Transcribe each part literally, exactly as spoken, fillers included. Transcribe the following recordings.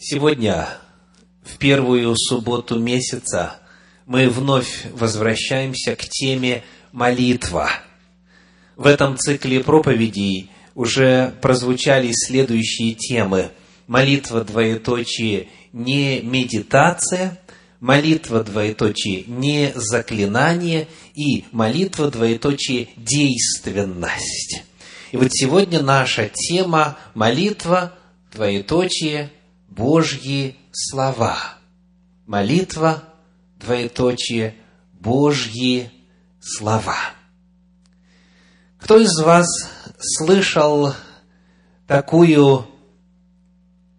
Сегодня, в первую субботу месяца, мы вновь возвращаемся к теме «Молитва». В этом цикле проповедей уже прозвучали следующие темы. Молитва, двоеточие, не медитация, молитва, двоеточие, не заклинание и молитва, двоеточие, действенность. И вот сегодня наша тема «Молитва, двоеточие, Божьи слова». Молитва, двоеточие, Божьи слова. Кто из вас слышал такую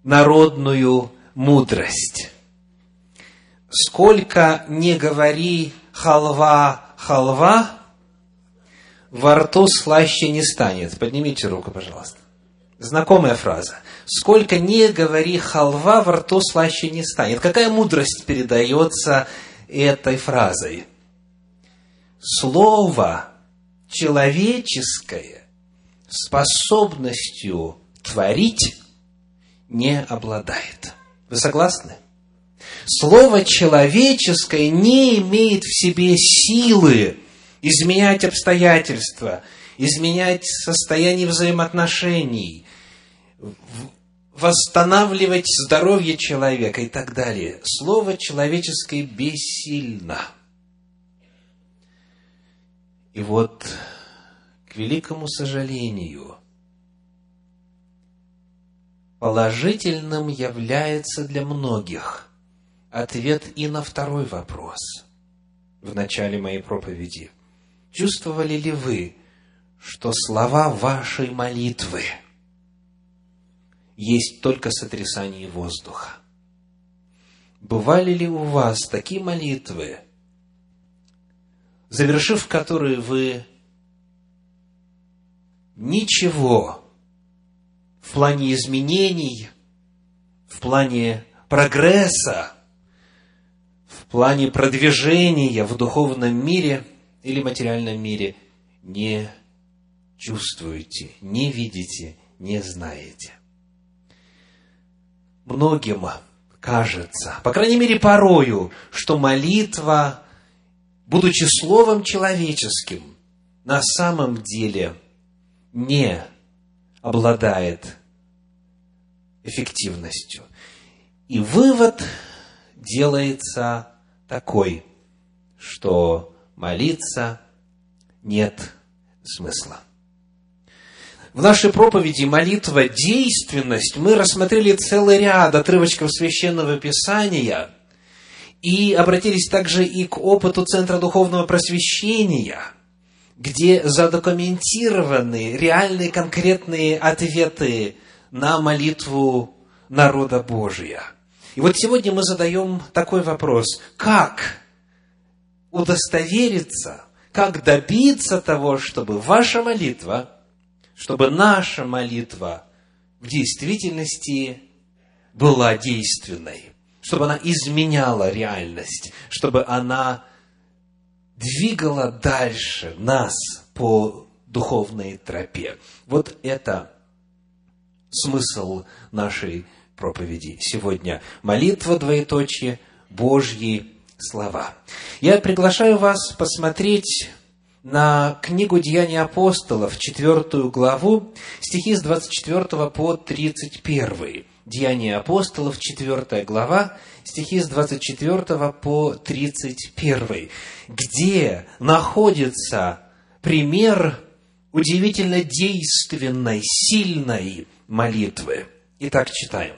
народную мудрость? Сколько не говори халва, халва, во рту слаще не станет. Поднимите руку, пожалуйста. Знакомая фраза. Сколько не говори халва, во рту слаще не станет. Какая мудрость передается этой фразой? Слово человеческое способностью творить не обладает. Вы согласны? Слово человеческое не имеет в себе силы изменять обстоятельства, изменять состояние взаимоотношений, восстанавливать здоровье человека и так далее. Слово человеческое бессильно. И вот, к великому сожалению, положительным является для многих ответ и на второй вопрос в начале моей проповеди. Чувствовали ли вы, что слова вашей молитвы есть только сотрясание воздуха? Бывали ли у вас такие молитвы, завершив которые вы ничего в плане изменений, в плане прогресса, в плане продвижения в духовном мире или материальном мире не чувствуете, не видите, не знаете? Многим кажется, по крайней мере порою, что молитва, будучи словом человеческим, на самом деле не обладает эффективностью. И вывод делается такой, что молиться нет смысла. В нашей проповеди «Молитва, действенность» мы рассмотрели целый ряд отрывочков Священного Писания и обратились также и к опыту Центра Духовного Просвещения, где задокументированы реальные конкретные ответы на молитву народа Божия. И вот сегодня мы задаем такой вопрос: как удостовериться, как добиться того, чтобы ваша молитва, чтобы наша молитва в действительности была действенной, чтобы она изменяла реальность, чтобы она двигала дальше нас по духовной тропе. Вот это смысл нашей проповеди сегодня. Молитва, двоеточие, Божьи слова. Я приглашаю вас посмотреть на книгу «Деяния апостолов», четвертую главу, стихи с двадцать четвёртого по тридцать первый. Деяния апостолов, четвертая глава, стихи с двадцать четвёртого по тридцать первый, где находится пример удивительно действенной, сильной молитвы. Итак, читаем.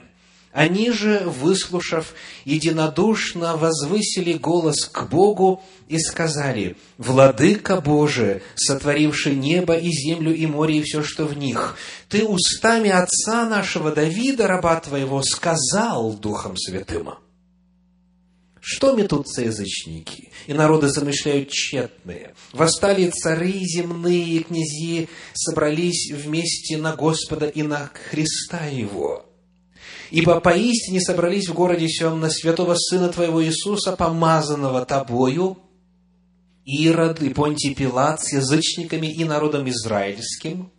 «Они же, выслушав, единодушно возвысили голос к Богу и сказали: Владыка Божий, сотворивший небо и землю и море и все, что в них, Ты устами отца нашего Давида, раба Твоего, сказал Духом Святым». Что метутся язычники, и народы замышляют тщетные? Восстали цари земные, и князи собрались вместе на Господа и на Христа Его. Ибо поистине собрались в городе сём на святого Сына Твоего Иисуса, помазанного Тобою, Ирод и Понтий Пилат с язычниками и народом израильским,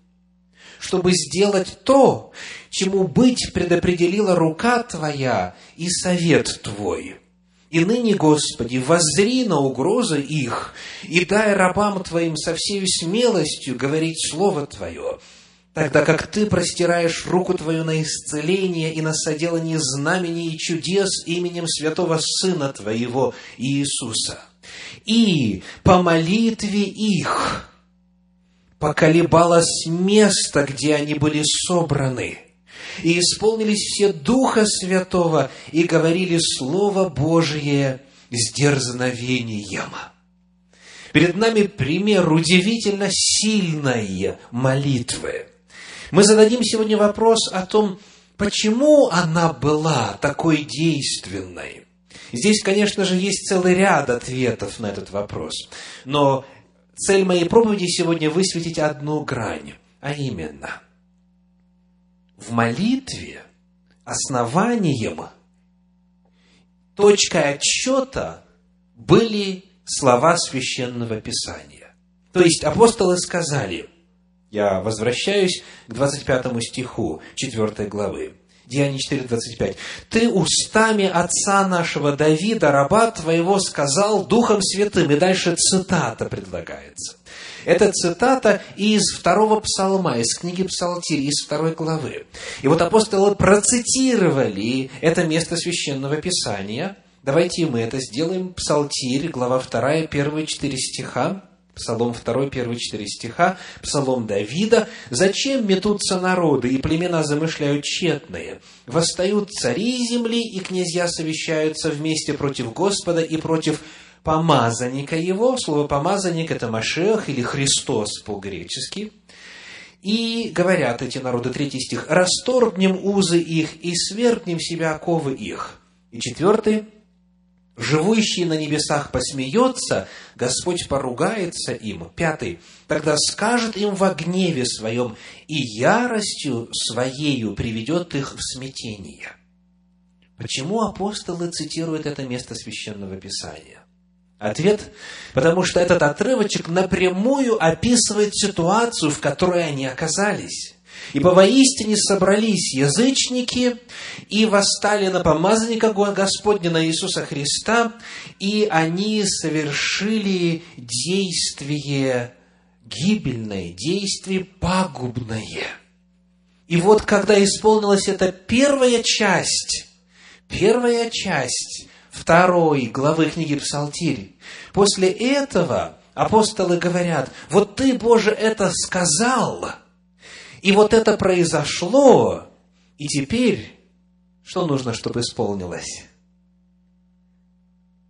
чтобы сделать то, чему быть предопределила рука Твоя и совет Твой. И ныне, Господи, воззри на угрозы их и дай рабам Твоим со всей смелостью говорить Слово Твое, тогда как Ты простираешь руку Твою на исцеление и на соделание знамений и чудес именем Святого Сына Твоего Иисуса. И по молитве их поколебалось место, где они были собраны, и исполнились все Духа Святого, и говорили Слово Божие с дерзновением. Перед нами пример удивительно сильной молитвы. Мы зададим сегодня вопрос о том, почему она была такой действенной. Здесь, конечно же, есть целый ряд ответов на этот вопрос. Но цель моей проповеди сегодня высветить одну грань, а именно, в молитве основанием, точкой отсчета были слова Священного Писания. То есть апостолы сказали, я возвращаюсь к двадцать пятому стиху четвёртой главы, Деяния четыре, двадцать пять. «Ты устами отца нашего Давида, раба твоего, сказал Духом Святым». И дальше цитата предлагается. Это цитата из второго псалма, из книги Псалтирь, из второй главы. И вот апостолы процитировали это место Священного Писания. Давайте мы это сделаем. Псалтирь, глава вторая, первые четыре стиха. Псалом второй, первые четыре стиха, Псалом Давида. «Зачем метутся народы, и племена замышляют тщетные? Восстают цари земли, и князья совещаются вместе против Господа и против помазанника его». Слово «помазанник» — это Машех или Христос по-гречески. «И говорят эти народы», третий стих, «расторгнем узы их, и свергнем себя оковы их». И четвертый. «Живущий на небесах посмеется, Господь поругается им». Пятый. «Тогда скажет им во гневе своем, и яростью своею приведет их в смятение». Почему апостолы цитируют это место Священного Писания? Ответ. Потому что этот отрывочек напрямую описывает ситуацию, в которой они оказались. «Ибо воистине собрались язычники и восстали на помазанника Господня, на Иисуса Христа, и они совершили действие гибельное, действие пагубное». И вот, когда исполнилась эта первая часть, первая часть второй главы книги Псалтирь, после этого апостолы говорят, «Вот Ты, Боже, это сказал». И вот это произошло, и теперь что нужно, чтобы исполнилось?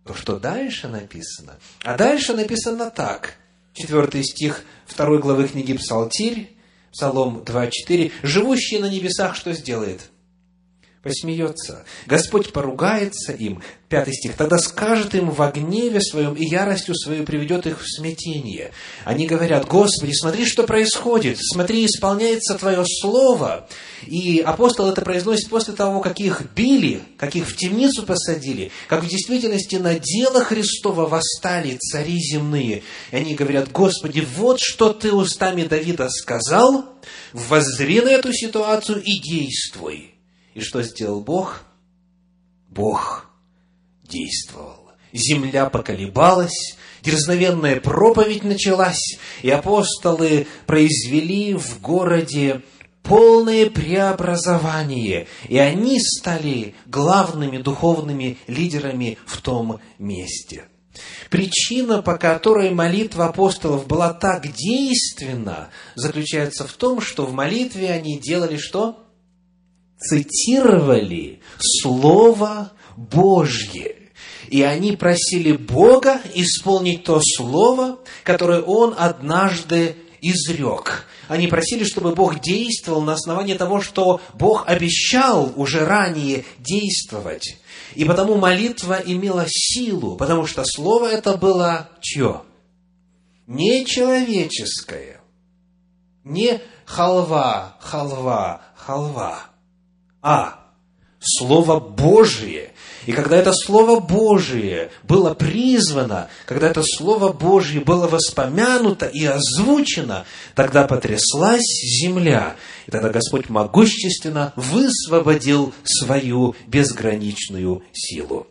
То, что дальше написано. А дальше написано так. Четвертый стих второй главы книги Псалтирь, Псалом два, четыре. «Живущий на небесах что сделает? Посмеется. Господь поругается им». Пятый стих. «Тогда скажет им во гневе своем, и яростью свою приведет их в смятение». Они говорят, «Господи, смотри, что происходит, смотри, исполняется Твое Слово». И апостол это произносит после того, как их били, как их в темницу посадили, как в действительности на дело Христова восстали цари земные. И они говорят, «Господи, вот что Ты устами Давида сказал, воззри на эту ситуацию и действуй». И что сделал Бог? Бог действовал. Земля поколебалась, дерзновенная проповедь началась, и апостолы произвели в городе полное преобразование, и они стали главными духовными лидерами в том месте. Причина, по которой молитва апостолов была так действенна, заключается в том, что в молитве они делали что? Цитировали Слово Божье. И они просили Бога исполнить то Слово, которое Он однажды изрек. Они просили, чтобы Бог действовал на основании того, что Бог обещал уже ранее действовать. И потому молитва имела силу, потому что Слово это было чье? Не человеческое. Не халва, халва, халва. А. Слово Божие. И когда это Слово Божие было призвано, когда это Слово Божие было воспомянуто и озвучено, тогда потряслась земля. И тогда Господь могущественно высвободил свою безграничную силу.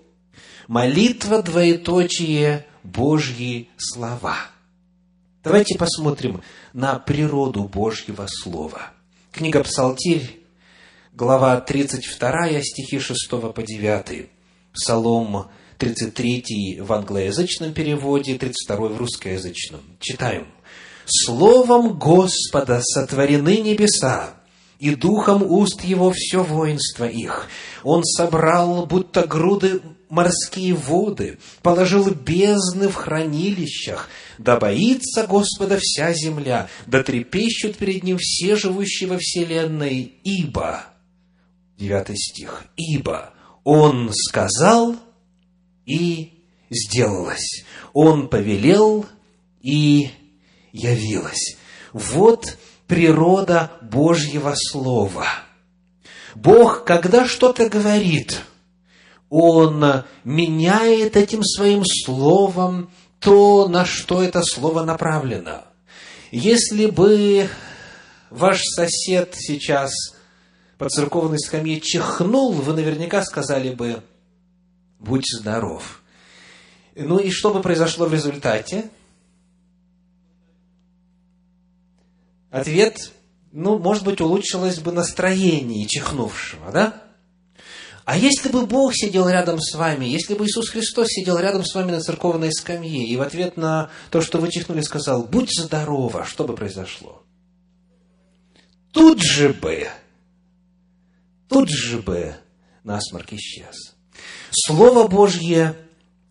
Молитва, двоеточие, Божьи слова. Давайте посмотрим на природу Божьего Слова. Книга Псалтирь, глава тридцать вторая, стихи с шестого по девятый. Псалом тридцать третий в англоязычном переводе, тридцать второй в русскоязычном. Читаем. «Словом Господа сотворены небеса, и духом уст его все воинство их. Он собрал, будто груды морские воды, положил бездны в хранилищах. Да боится Господа вся земля, да трепещут перед ним все живущие во вселенной, ибо...» Девятый стих. «Ибо он сказал, и сделалось. Он повелел, и явилось». Вот природа Божьего Слова. Бог, когда что-то говорит, Он меняет этим своим словом то, на что это слово направлено. Если бы ваш сосед сейчас по церковной скамье чихнул, вы наверняка сказали бы: «Будь здоров». Ну и что бы произошло в результате? Ответ, ну, может быть, улучшилось бы настроение чихнувшего, да? А если бы Бог сидел рядом с вами, если бы Иисус Христос сидел рядом с вами на церковной скамье, и в ответ на то, что вы чихнули, сказал: «Будь здорова», что бы произошло? Тут же бы, тут же бы насморк исчез. Слово Божье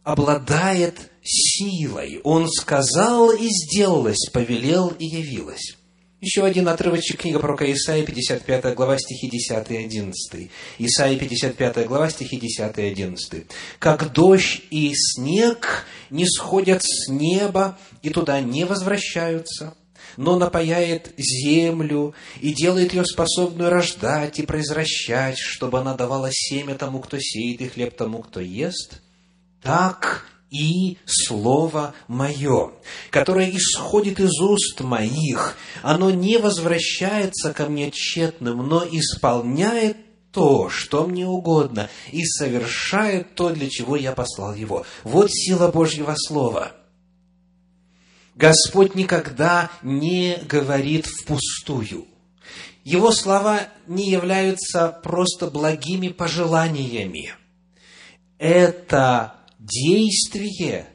обладает силой. Он сказал, и сделалось, повелел, и явилось. Еще один отрывочек, книга пророка Исаии, пятьдесят пятая глава, стихи десятый и одиннадцатый. Исаии, пятьдесят пятая глава, стихи десятый и одиннадцатый. «Как дождь и снег не сходят с неба и туда не возвращаются, но напояет землю и делает ее способную рождать и произращать, чтобы она давала семя тому, кто сеет, и хлеб тому, кто ест, так и Слово Мое, которое исходит из уст Моих, оно не возвращается ко Мне тщетным, но исполняет то, что Мне угодно, и совершает то, для чего Я послал Его». Вот сила Божьего Слова. Господь никогда не говорит впустую. Его слова не являются просто благими пожеланиями. Это действие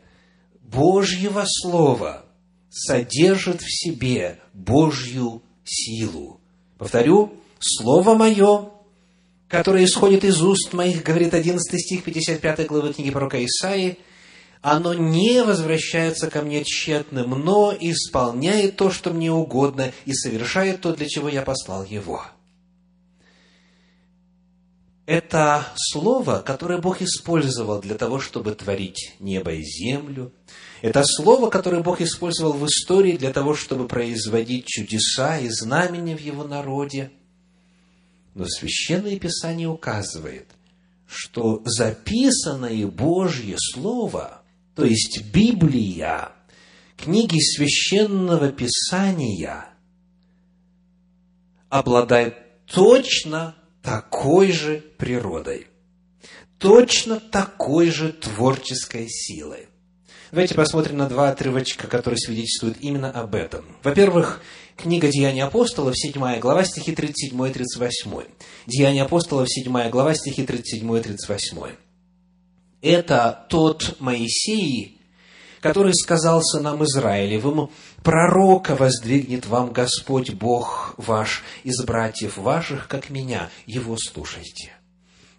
Божьего Слова содержит в себе Божью силу. Повторю, «Слово Мое, которое исходит из уст Моих», говорит одиннадцатый стих пятьдесят пятой главы книги пророка Исаии, «оно не возвращается ко Мне тщетным, но исполняет то, что Мне угодно, и совершает то, для чего Я послал его». Это слово, которое Бог использовал для того, чтобы творить небо и землю. Это слово, которое Бог использовал в истории для того, чтобы производить чудеса и знамения в Его народе. Но Священное Писание указывает, что записанное Божье Слово, то есть Библия, книги Священного Писания, обладает точно такой же природой, точно такой же творческой силой. Давайте посмотрим на два отрывочка, которые свидетельствуют именно об этом. Во-первых, книга «Деяния апостолов», седьмая глава, стихи тридцать седьмой и тридцать восьмой. «Деяния апостолов», седьмая глава, стихи тридцать седьмой и тридцать восьмой. «Это тот Моисей, который сказал сынам Израилевым: пророка воздвигнет вам Господь Бог ваш из братьев ваших, как меня, его слушайте».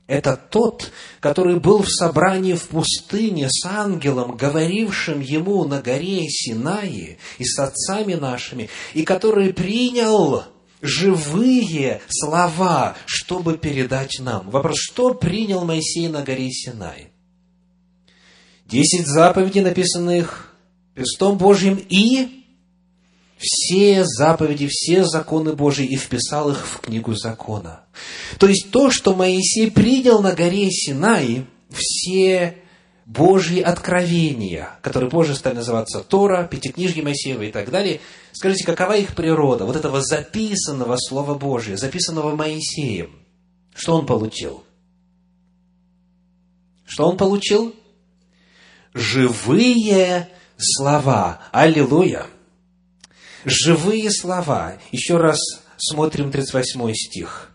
Это тот, который был в собрании в пустыне с ангелом, говорившим ему на горе Синаи и с отцами нашими, и который принял живые слова, чтобы передать нам. Вопрос: что принял Моисей на горе Синай? Десять заповедей, написанных перстом Божьим, и все заповеди, все законы Божьи, и вписал их в книгу закона. То есть то, что Моисей принял на горе Синай, все Божьи откровения, которые позже стали называться Тора, Пятикнижье Моисеева и так далее. Скажите, какова их природа, вот этого записанного Слова Божия, записанного Моисеем? Что он получил? Что он получил? Живые слова. Аллилуйя! Живые слова. Еще раз смотрим тридцать восьмой стих.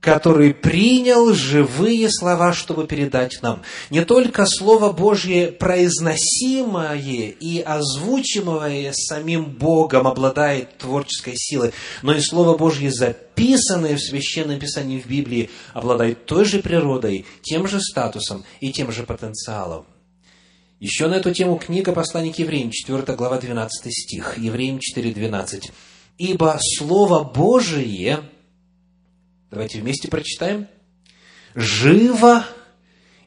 Который принял живые слова, чтобы передать нам. Не только Слово Божье, произносимое и озвучимое самим Богом, обладает творческой силой, но и Слово Божье, записанное в Священном Писании в Библии, обладает той же природой, тем же статусом и тем же потенциалом. Еще на эту тему книга «Послание к евреям», четвёртая глава, двенадцатый стих, Евреям четыре двенадцать. «Ибо Слово Божие...» Давайте вместе прочитаем. «Живо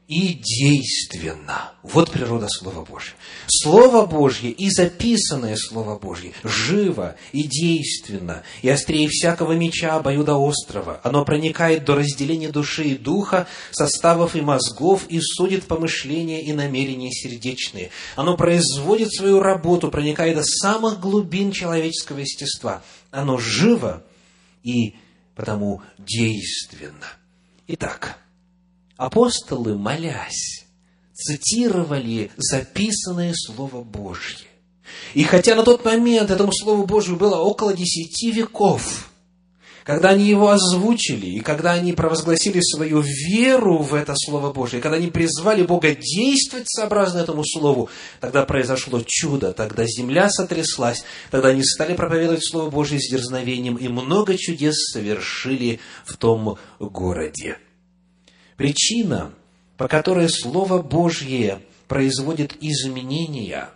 и действенно». Вот природа Слова Божьего. Слово Божье и записанное Слово Божье живо и действенно, и острее всякого меча обоюдоострого. Оно проникает до разделения души и духа, составов и мозгов, и судит помышления и намерения сердечные. Оно производит свою работу, проникая до самых глубин человеческого естества. Оно живо и потому действенно. Итак, апостолы, молясь, цитировали записанное Слово Божье. И хотя на тот момент этому Слову Божию было около десяти веков, когда они его озвучили, и когда они провозгласили свою веру в это Слово Божие, и когда они призвали Бога действовать сообразно этому Слову, тогда произошло чудо, тогда земля сотряслась, тогда они стали проповедовать Слово Божие с дерзновением, и много чудес совершили в том городе. Причина, по которой Слово Божье производит изменения,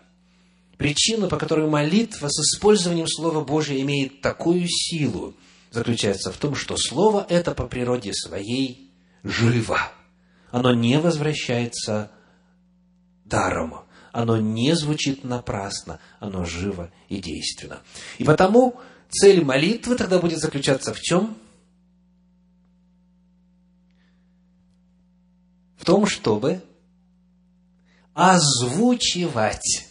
причина, по которой молитва с использованием Слова Божия имеет такую силу, заключается в том, что Слово это по природе своей живо. Оно не возвращается даром. Оно не звучит напрасно. Оно живо и действенно. И потому цель молитвы тогда будет заключаться в чем? В том, чтобы озвучивать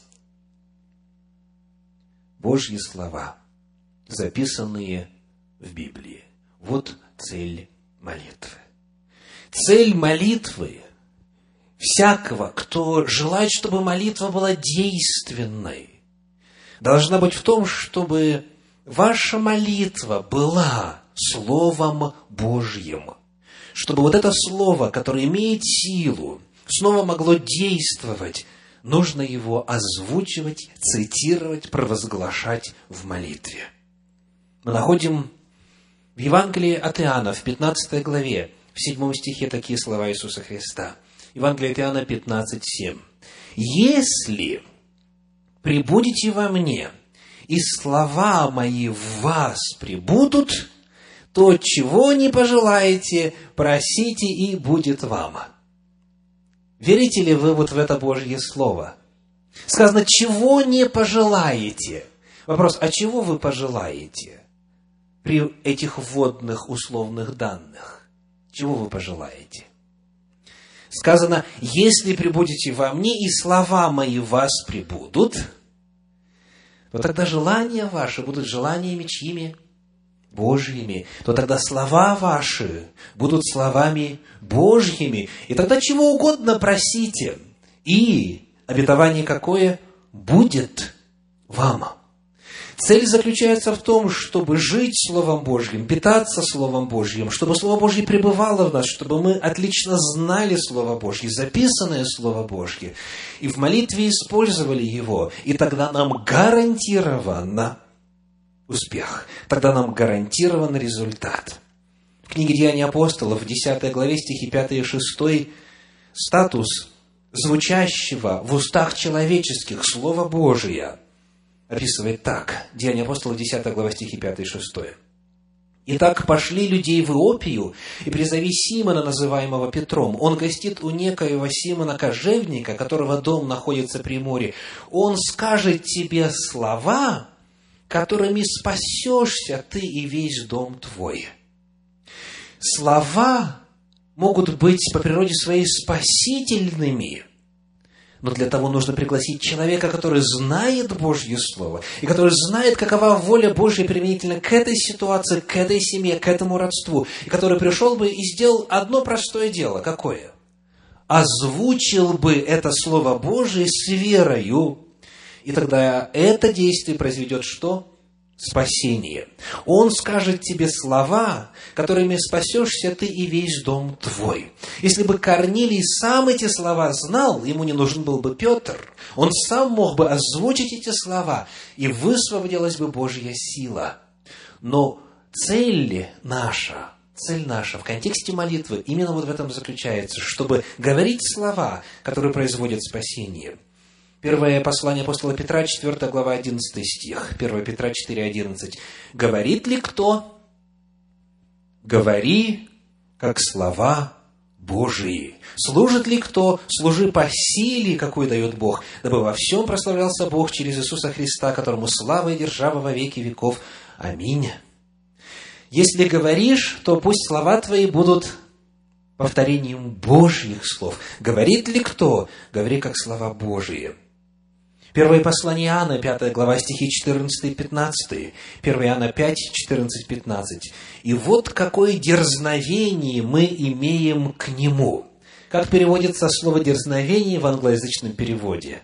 Божьи слова, записанные в Библии. Вот цель молитвы. Цель молитвы всякого, кто желает, чтобы молитва была действенной, должна быть в том, чтобы ваша молитва была Словом Божьим. Чтобы вот это Слово, которое имеет силу, снова могло действовать, нужно его озвучивать, цитировать, провозглашать в молитве. Мы находим в Евангелии от Иоанна, в пятнадцатой главе, в седьмом стихе такие слова Иисуса Христа. Евангелие от Иоанна пятнадцать, семь. «Если пребудете во мне, и слова мои в вас пребудут, то, чего не пожелаете, просите, и будет вам». Верите ли вы вот в это Божье Слово? Сказано, чего не пожелаете. Вопрос, а чего вы пожелаете? При этих вводных условных данных, чего вы пожелаете? Сказано, если пребудете во мне, и слова мои в вас пребудут, то тогда желания ваши будут желаниями чьими? Божьими. То тогда слова ваши будут словами Божьими. И тогда чего угодно просите. И обетование какое? Будет вам. Цель заключается в том, чтобы жить Словом Божьим, питаться Словом Божьим, чтобы Слово Божье пребывало в нас, чтобы мы отлично знали Слово Божье, записанное Слово Божье, и в молитве использовали его, и тогда нам гарантирован успех, тогда нам гарантирован результат. В книге «Деяний апостолов», десятой главе, стихи пятый и шестой, статус звучащего в устах человеческих Слова Божия описывает так. Деяния апостолов, десятая глава, стихи пятый и шестой. «Итак, пошли людей в Иопию, и призови Симона, называемого Петром. Он гостит у некоего Симона Кожевника, которого дом находится при море. Он скажет тебе слова, которыми спасешься ты и весь дом твой». Слова могут быть по природе своей спасительными. Но для того нужно пригласить человека, который знает Божье Слово, и который знает, какова воля Божья применительно к этой ситуации, к этой семье, к этому родству, и который пришел бы и сделал одно простое дело. Какое? Озвучил бы это Слово Божие с верою, и тогда это действие произведет что? Спасение. Он скажет тебе слова, которыми спасешься ты и весь дом твой. Если бы Корнилий сам эти слова знал, ему не нужен был бы Петр. Он сам мог бы озвучить эти слова, и высвободилась бы Божья сила. Но цель наша, цель наша в контексте молитвы именно вот в этом заключается, чтобы говорить слова, которые производят спасение. Первое послание апостола Петра, четвёртая глава, одиннадцатый стих. первое Петра четыре, одиннадцать. «Говорит ли кто? Говори, как слова Божии. Служит ли кто? Служи по силе, какую дает Бог, дабы во всем прославлялся Бог через Иисуса Христа, которому слава и держава во веки веков. Аминь». Если говоришь, то пусть слова твои будут повторением Божьих слов. «Говорит ли кто? Говори, как слова Божии». Первое послание Иоанна, пятая глава, стихи четырнадцатый и пятнадцатый. первое Иоанна пять, четырнадцать, пятнадцать. «И вот какое дерзновение мы имеем к Нему». Как переводится слово «дерзновение» в англоязычном переводе?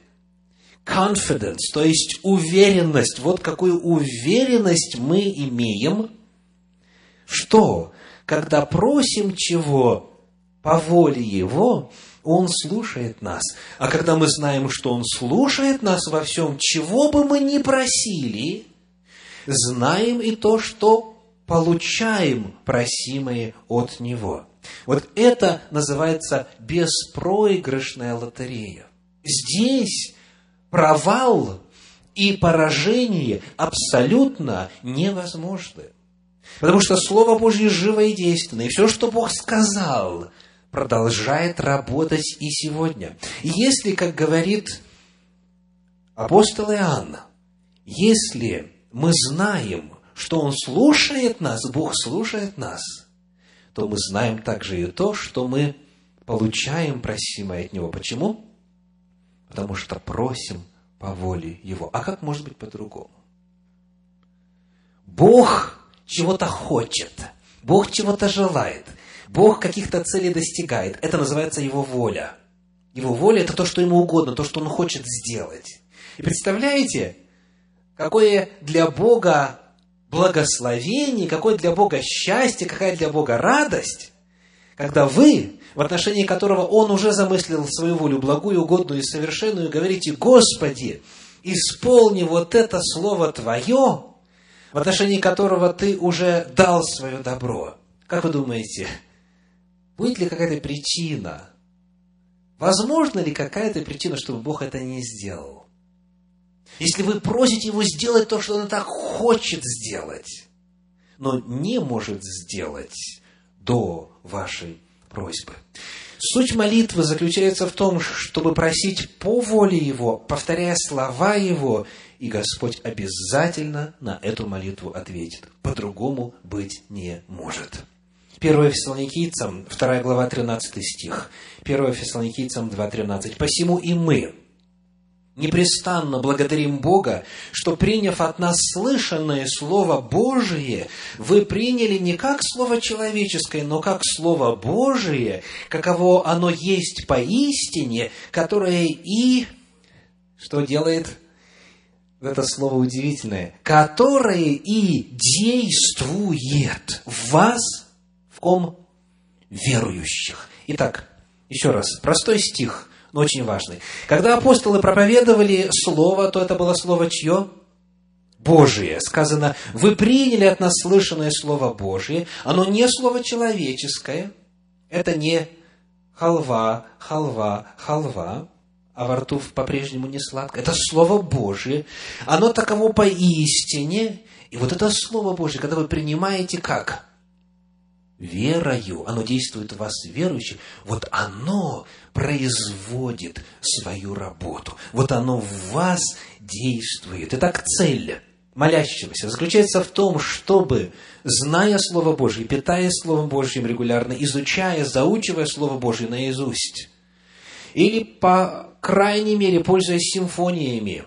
Confidence, то есть уверенность. Вот какую уверенность мы имеем. Что? Когда просим чего по воле Его, Он слушает нас. А когда мы знаем, что Он слушает нас во всем, чего бы мы ни просили, знаем и то, что получаем просимое от Него. Вот это называется беспроигрышная лотерея. Здесь провал и поражение абсолютно невозможны. Потому что Слово Божье живо и действенно, и все, что Бог сказал, продолжает работать и сегодня. И если, как говорит апостол Иоанн, если мы знаем, что Он слушает нас, Бог слушает нас, то мы знаем также и то, что мы получаем просимое от Него. Почему? Потому что просим по воле Его. А как может быть по-другому? Бог чего-то хочет, Бог чего-то желает, Бог каких-то целей достигает. Это называется Его воля. Его воля – это то, что Ему угодно, то, что Он хочет сделать. И представляете, какое для Бога благословение, какое для Бога счастье, какая для Бога радость, когда вы, в отношении которого Он уже замыслил свою волю благую, угодную и совершенную, говорите: «Господи, исполни вот это слово Твое», в отношении которого ты уже дал свое добро. Как вы думаете, будет ли какая-то причина? Возможно ли какая-то причина, чтобы Бог это не сделал? Если вы просите Его сделать то, что Он так хочет сделать, но не может сделать до вашей просьбы. Суть молитвы заключается в том, чтобы просить по воле Его, повторяя слова Его, и Господь обязательно на эту молитву ответит. По-другому быть не может. первое Фессалоникийцам, вторая глава, тринадцатый стих. первое Фессалоникийцам два, тринадцать. «Посему и мы непрестанно благодарим Бога, что, приняв от нас слышанное Слово Божие, вы приняли не как Слово человеческое, но как Слово Божие, каково оно есть поистине, которое и...» Что делает? Это слово удивительное. «Которое и действует в вас, в ком? Верующих». Итак, еще раз, простой стих, но очень важный. Когда апостолы проповедовали слово, то это было слово чье? Божие. Сказано: «Вы приняли от нас слышанное слово Божие». Оно не слово человеческое. Это не халва, халва, халва, а во рту по-прежнему не сладко. Это Слово Божие. Оно таково поистине. И вот это Слово Божие, когда вы принимаете как? Верою. Оно действует в вас, верующих. Вот оно производит свою работу. Вот оно в вас действует. Итак, цель молящегося заключается в том, чтобы, зная Слово Божье, питаясь Словом Божьим регулярно, изучая, заучивая Слово Божье наизусть, или, по крайней мере, пользуясь симфониями,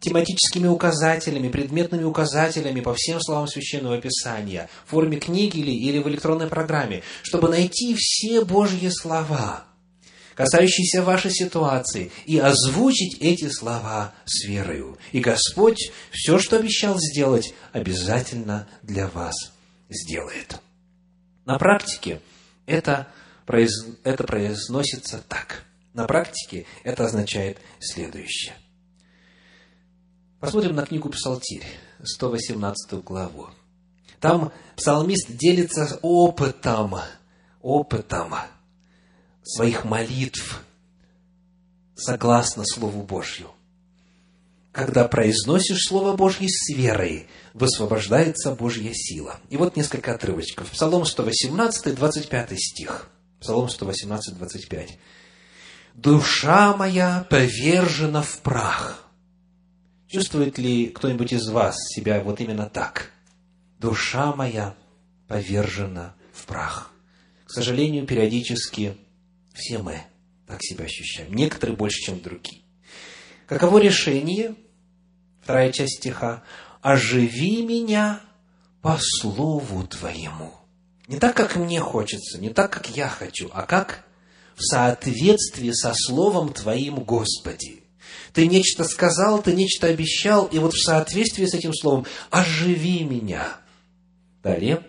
тематическими указателями, предметными указателями по всем словам Священного Писания, в форме книги или, или в электронной программе, чтобы найти все Божьи слова, касающиеся вашей ситуации, и озвучить эти слова с верою. И Господь все, что обещал сделать, обязательно для вас сделает. На практике это, произ... это произносится так. На практике это означает следующее. Посмотрим на книгу «Псалтирь», сто восемнадцатую главу. Там псалмист делится опытом, опытом своих молитв согласно Слову Божью. Когда произносишь Слово Божье с верой, высвобождается Божья сила. И вот несколько отрывочков. Псалом сто восемнадцатый, двадцать пятый стих. Псалом сто восемнадцатый, двадцать пятый. «Душа моя повержена в прах». Чувствует ли кто-нибудь из вас себя вот именно так? «Душа моя повержена в прах». К сожалению, периодически все мы так себя ощущаем. Некоторые больше, чем другие. Каково решение? Вторая часть стиха. «Оживи меня по слову твоему». Не так, как мне хочется, не так, как я хочу, а как в соответствии со словом твоим, Господи. Ты нечто сказал, ты нечто обещал, и вот в соответствии с этим словом «оживи меня». Далее.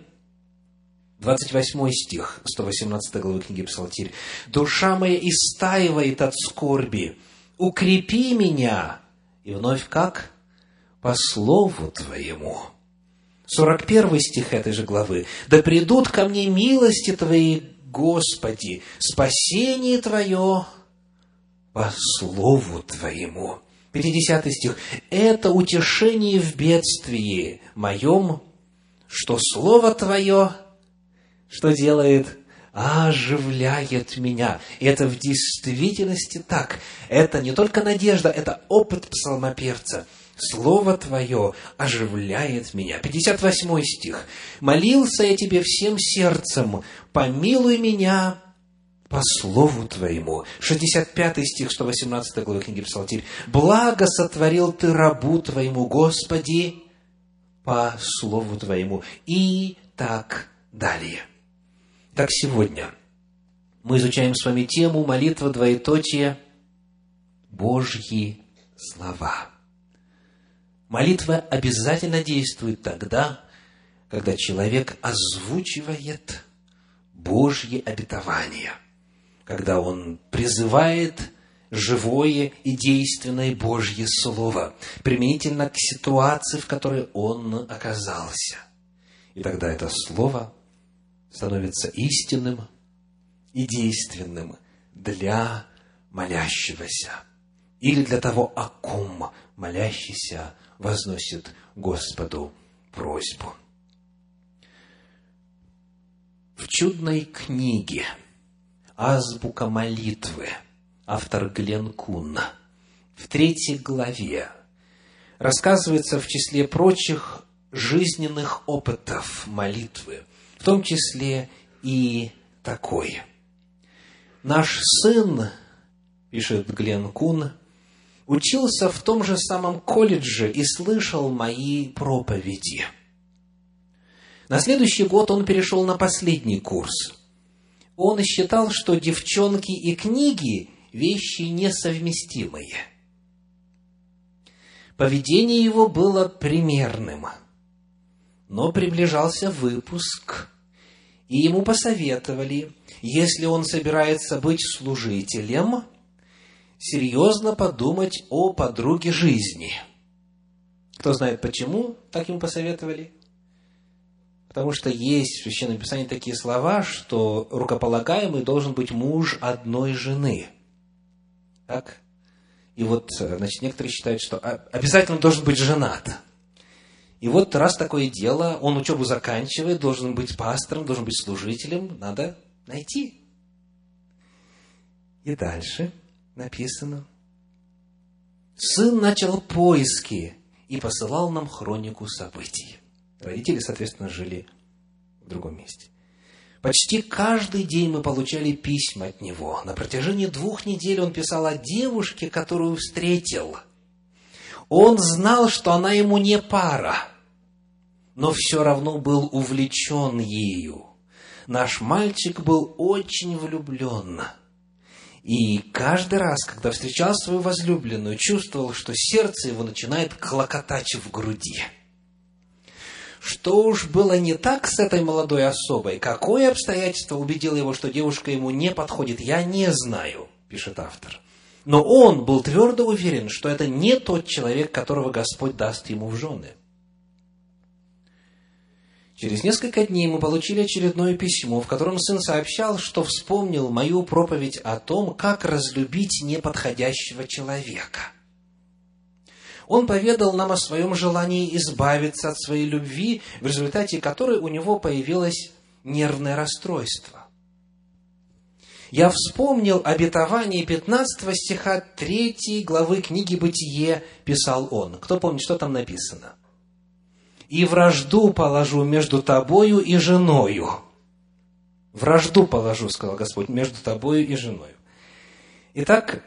двадцать восьмой стих сто восемнадцатой главы книги «Псалтирь». «Душа моя истаивает от скорби, укрепи меня». И вновь как? «По слову твоему». сорок первый стих этой же главы. «Да придут ко мне милости твои, Господи, спасение твое по слову твоему». пятидесятый стих. «Это утешение в бедствии моем, что слово твое». Что делает? Оживляет меня. И это в действительности так. Это не только надежда, это опыт псалмопевца. Слово Твое оживляет меня. пятьдесят восьмой стих. «Молился я Тебе всем сердцем, помилуй меня по слову Твоему». шестьдесят пятый стих сто восемнадцатой главы книги «Псалтирь». «Благо сотворил Ты рабу Твоему, Господи, по слову Твоему». И так далее. Так сегодня мы изучаем с вами тему молитва двоеточие Божьи слова. Молитва обязательно действует тогда, когда человек озвучивает Божьи обетования, когда он призывает живое и действенное Божье слово, применительно к ситуации, в которой он оказался. И тогда это слово становится истинным и действенным для молящегося или для того, о ком молящийся возносит Господу просьбу. В чудной книге «Азбука молитвы» автор Гленкун в третьей главе рассказывается в числе прочих жизненных опытов молитвы, в том числе и такой. «Наш сын, — пишет Гленкун, — учился в том же самом колледже и слышал мои проповеди. На следующий год он перешел на последний курс. Он считал, что девчонки и книги — вещи несовместимые. Поведение его было примерным, но приближался выпуск, и ему посоветовали, если он собирается быть служителем, серьезно подумать о подруге жизни». Кто знает, почему так ему посоветовали? Потому что есть в Священном Писании такие слова, что рукополагаемый должен быть муж одной жены. Так? И вот, значит, некоторые считают, что обязательно должен быть женат. И вот раз такое дело, он учебу заканчивает, должен быть пастором, должен быть служителем, надо найти. И дальше написано. «Сын начал поиски, и и посылал нам хронику событий. Родители, соответственно, жили в другом месте. Почти каждый день мы получали письма от него. На протяжении двух недель он писал о девушке, которую встретил. Он знал, что она ему не пара, но все равно был увлечен ею. Наш мальчик был очень влюблен. И каждый раз, когда встречал свою возлюбленную, чувствовал, что сердце его начинает клокотать в груди. Что уж было не так с этой молодой особой, какое обстоятельство убедило его, что девушка ему не подходит, я не знаю, пишет автор. Но он был твердо уверен, что это не тот человек, которого Господь даст ему в жены. Через несколько дней мы получили очередное письмо, в котором сын сообщал, что вспомнил мою проповедь о том, как разлюбить неподходящего человека. Он поведал нам о своем желании избавиться от своей любви, в результате которой у него появилось нервное расстройство. Я вспомнил обетование пятнадцатого стиха третьей главы книги «Бытие», писал он. Кто помнит, что там написано? «И вражду положу между тобою и женою». «Вражду положу, — сказал Господь, — между тобою и женою». Итак,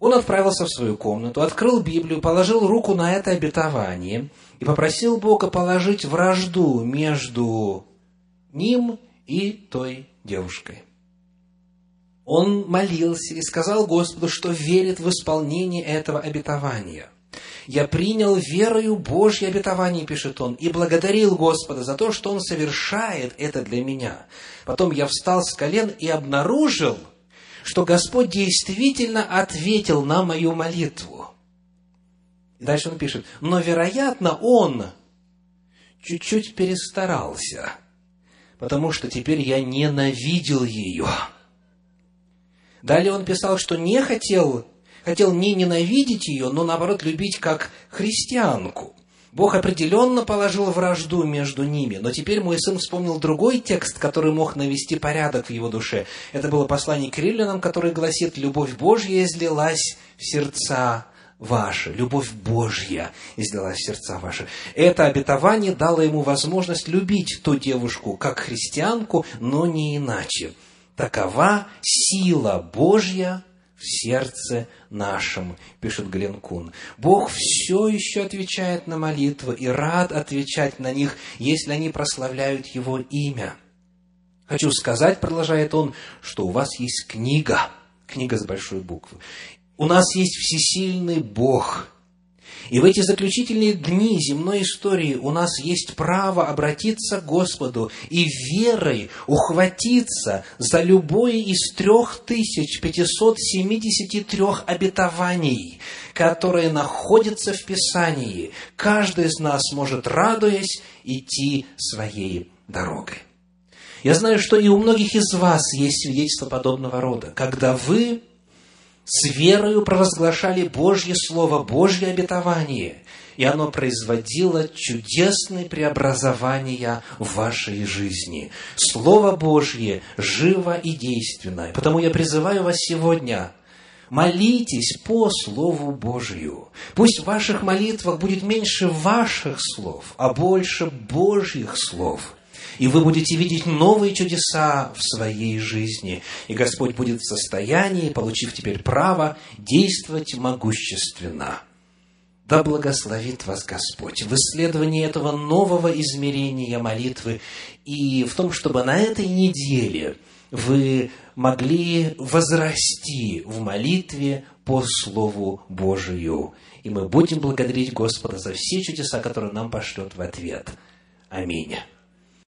он отправился в свою комнату, открыл Библию, положил руку на это обетование и попросил Бога положить вражду между ним и той девушкой. Он молился и сказал Господу, что верит в исполнение этого обетования. «Я принял верою Божье обетование, — пишет он, — и благодарил Господа за то, что Он совершает это для меня. Потом я встал с колен и обнаружил, что Господь действительно ответил на мою молитву». И дальше он пишет: «Но, вероятно, он чуть-чуть перестарался, потому что теперь я ненавидел ее». Далее он писал, что не хотел, хотел не ненавидеть ее, но, наоборот, любить как христианку. Бог определенно положил вражду между ними. Но теперь мой сын вспомнил другой текст, который мог навести порядок в его душе. Это было послание к римлянам, которое гласит: «Любовь Божья излилась в сердца ваши». Любовь Божья излилась в сердца ваши. Это обетование дало ему возможность любить ту девушку как христианку, но не иначе. «Такова сила Божья в сердце нашем», пишет Гленкун. Бог все еще отвечает на молитвы и рад отвечать на них, если они прославляют Его имя. «Хочу сказать, — продолжает он, — что у вас есть книга, книга с большой буквы. У нас есть всесильный Бог. И в эти заключительные дни земной истории у нас есть право обратиться к Господу и верой ухватиться за любое из три тысячи пятьсот семьдесят три обетований, которые находятся в Писании. Каждый из нас может, радуясь, идти своей дорогой». Я знаю, что и у многих из вас есть свидетельства подобного рода, когда вы с верою провозглашали Божье Слово, Божье обетование, и оно производило чудесные преобразования в вашей жизни. Слово Божье живо и действенно. Потому я призываю вас сегодня: молитесь по Слову Божию. Пусть в ваших молитвах будет меньше ваших слов, а больше Божьих слов. И вы будете видеть новые чудеса в своей жизни. И Господь будет в состоянии, получив теперь право, действовать могущественно. Да благословит вас Господь в исследовании этого нового измерения молитвы и в том, чтобы на этой неделе вы могли возрасти в молитве по Слову Божию. И мы будем благодарить Господа за все чудеса, которые нам пошлет в ответ. Аминь.